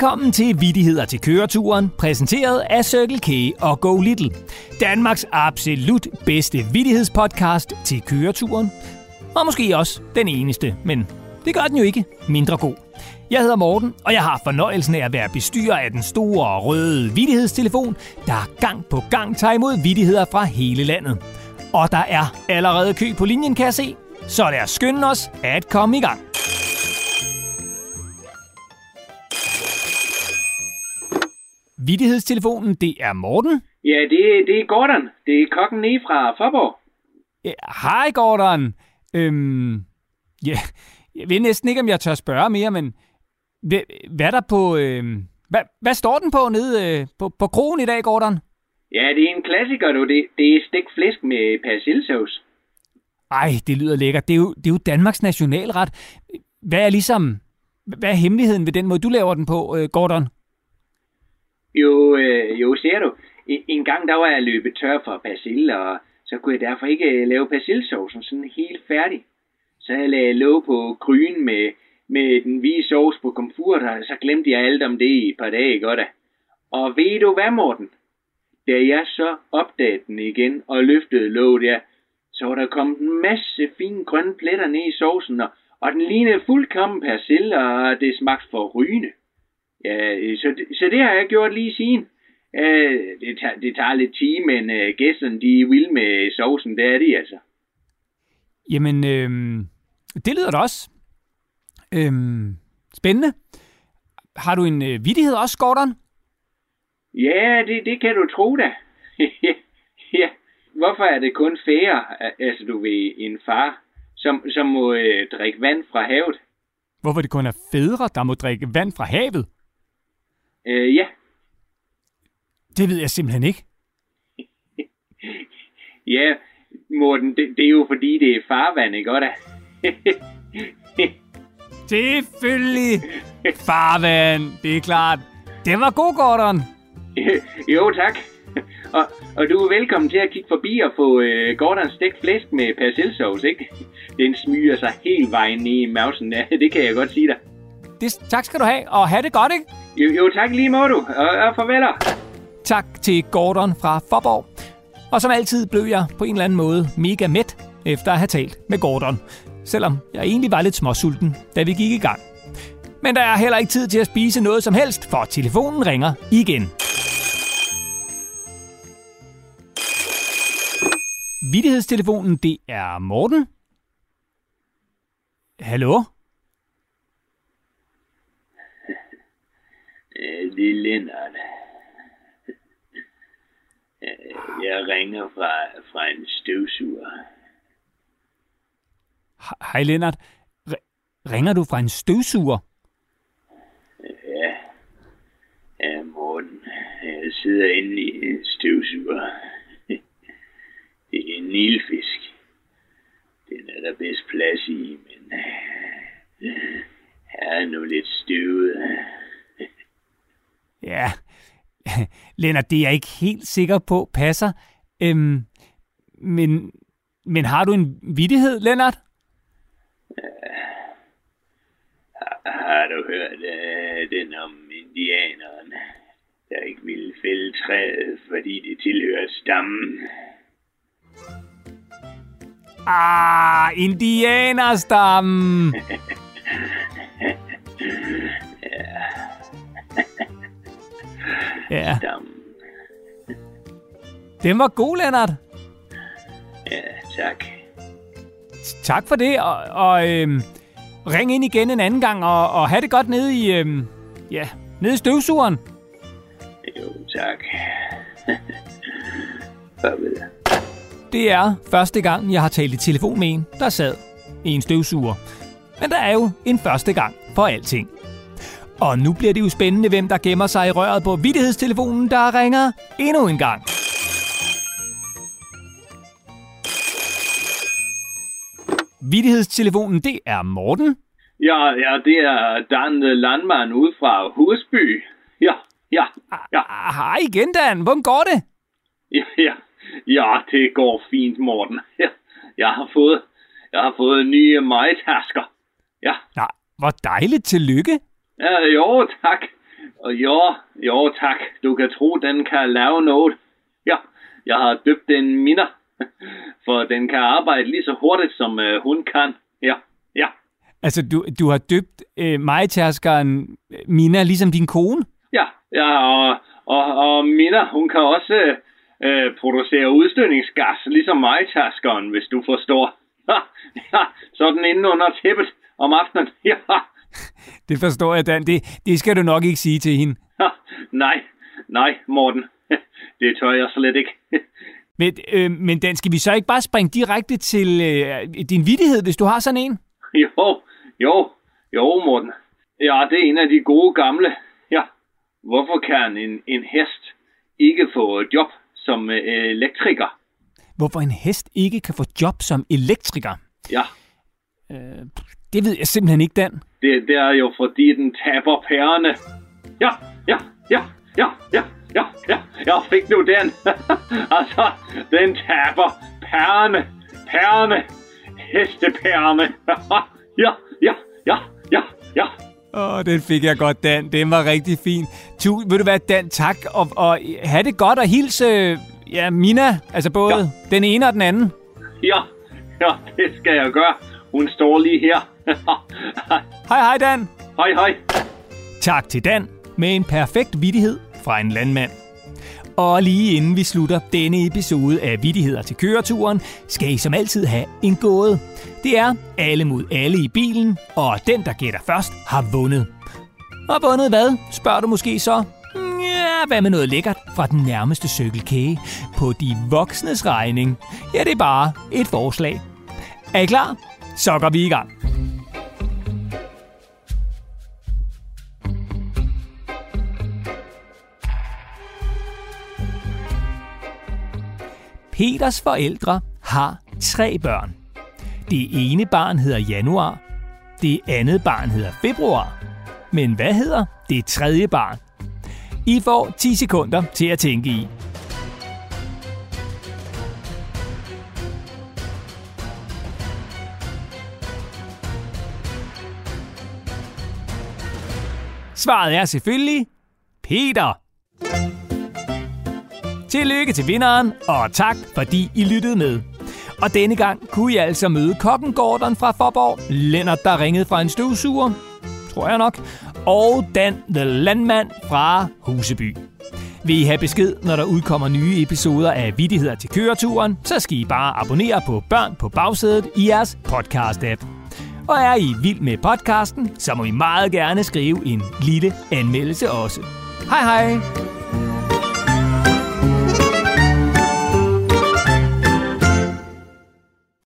Velkommen til Vittigheder til køreturen, præsenteret af Circle K og Go Little. Danmarks absolut bedste vittighedspodcast til køreturen. Og måske også den eneste, men det gør den jo ikke mindre god. Jeg hedder Morten, og jeg har fornøjelsen af at være bestyrer af den store røde vittighedstelefon, der gang på gang tager imod vittigheder fra hele landet. Og der er allerede kø på linjen, kan jeg se. Så lad os skynde os at komme i gang. Vittighedstelefonen, det er Morten. Ja, det er Gordon. Det er kokken nede fra Forborg. Ja, hej Gordon. Ja, jeg ved næsten ikke, om jeg tør spørge mere, men hvad er der på... Hvad står den på nede på krogen i dag, Gordon? Ja, det er en klassiker, du. Det er stegt flæsk med persillesovs. Ej, det lyder lækkert. Det er jo Danmarks nationalret. Hvad er hemmeligheden ved den måde, du laver den på, Gordon? Jo, ser du. En gang der var jeg løbet tør for persille, og så kunne jeg derfor ikke lave persillesovsen sådan helt færdig. Så jeg lagde låg på gryden med den hvide sovs på komfurt, og så glemte jeg alt om det i et par dage, godt da. Og ved du hvad, Morten? Da jeg så opdagede den igen og løftede låget der, så var der kommet en masse fine grønne pletter ned i sovsen, og den lignede fuldkommen persille, og det smagte forrygende. Ja, så det har jeg gjort lige siden. Det tager lidt tid, men gæsterne de er vilde med sovsen, det er de altså. Jamen, det lyder da også spændende. Har du en vittighed også, Gordon? Ja, det kan du tro da. Ja. Hvorfor er det kun fære, altså du ved, en far, som må drikke vand fra havet? Hvorfor det kun er fædre, der må drikke vand fra havet? Ja. Det ved jeg simpelthen ikke. Ja, Morten, det er jo fordi, det er farvand, ikke godt da? Selvfølgelig farvand, det er klart. Det var god, Gordon. Jo, tak. Og du er velkommen til at kigge forbi og få Gordons stegt flæsk med persillesovs, ikke? Den smyger sig hele vejen ned i mausen, det kan jeg godt sige dig. Tak skal du have, og have det godt, ikke? Jo, tak lige må du, og farveler. Tak til Gordon fra Forborg. Og som altid blev jeg på en eller anden måde mega mæt, efter at have talt med Gordon. Selvom jeg egentlig var lidt småsulten, da vi gik i gang. Men der er heller ikke tid til at spise noget som helst, for telefonen ringer igen. Vittighedstelefonen, det er Morten. Hallo? Det er Lennart. Jeg ringer fra en støvsuger. Hej Lennart. Ringer du fra en støvsuger? Ja. Ja, Morten. Jeg sidder inde i en støvsuger. Det er en nilfisk. Den er der bedst plads i, men her er nu lidt støvet. Ja, Lennart, det er jeg ikke helt sikker på passer. Men har du en vittighed, Lennart? Har du hørt den om indianeren, der ikke ville fælde træet, fordi det tilhørte stammen? Indianerstammen! Ja. Stammen. Den var god, Lennart. Ja, tak. Tak for det, og ring ind igen en anden gang, og have det godt nede i, nede i støvsugeren. Jo, tak. Farvel. Det er første gang, jeg har talt i telefon med en, der sad i en støvsuger. Men der er jo en første gang for alting. Og nu bliver det jo spændende, hvem der gemmer sig i røret på vittighedstelefonen, der ringer endnu en gang. Vittighedstelefonen, det er Morten. Ja, det er Dan Landmand ude fra Husby. Ja. Hej igen, Dan. Hvordan går det? Ja. Ja, det går fint, Morten. Jeg har fået nye majtasker. Ja. Hvor dejligt, tillykke. Ja, jo, tak. Og jo tak, du kan tro, den kan lave noget. Ja, jeg har døbt en minder, for den kan arbejde lige så hurtigt, som hun kan. Ja. Altså, du har døbt majtærskeren Mina, ligesom din kone? Ja, og Mina, hun kan også producere udstødningsgas, ligesom majtærskeren, hvis du forstår. Ja, sådan inde under tæppet om aftenen. Ja. Det forstår jeg, Dan. Det skal du nok ikke sige til hende. Ja, nej, Morten. Det tør jeg slet ikke. Men Dan, skal vi så ikke bare springe direkte til din vittighed, hvis du har sådan en? Jo, Morten. Ja, det er en af de gode gamle. Ja, hvorfor kan en hest ikke få job som elektriker? Hvorfor en hest ikke kan få job som elektriker? Ja. Det ved jeg simpelthen ikke, Dan. Det er jo, fordi den taber pærerne. Ja. Jeg fik nu den. Altså, den taber pærerne. Hestepærerne. Ja. Åh, den fik jeg godt, Dan. Den var rigtig fin. Vil du være, Dan, tak. Og have det godt og hilse, ja, Mina. Altså både den ene og den anden. Ja, det skal jeg gøre. Hun står lige her. Hej, Dan. Hej. Tak til Dan med en perfekt vittighed fra en landmand. Og lige inden vi slutter denne episode af Vittigheder til køreturen, skal I som altid have en gåde. Det er alle mod alle i bilen, og den, der gætter først, har vundet. Og vundet hvad, spørger du måske så? Ja, hvad med noget lækkert fra den nærmeste Circle K på de voksnes regning? Ja, det er bare et forslag. Er I klar? Så går vi i gang. Peters forældre har 3 børn. Det ene barn hedder Januar. Det andet barn hedder Februar. Men hvad hedder det tredje barn? I får 10 sekunder til at tænke i. Svaret er selvfølgelig Peter. Tillykke til vinderen, og tak fordi I lyttede med. Og denne gang kunne I altså møde kokken Gordon fra Forborg, Lennart, der ringede fra en støvsuger, tror jeg nok, og Dan, the landmand fra Husby. Vil I have besked, når der udkommer nye episoder af Vittigheder til køreturen, så skal I bare abonnere på Børn på bagsædet i jeres podcast-app. Og er I vild med podcasten, så må I meget gerne skrive en lille anmeldelse også. Hej hej!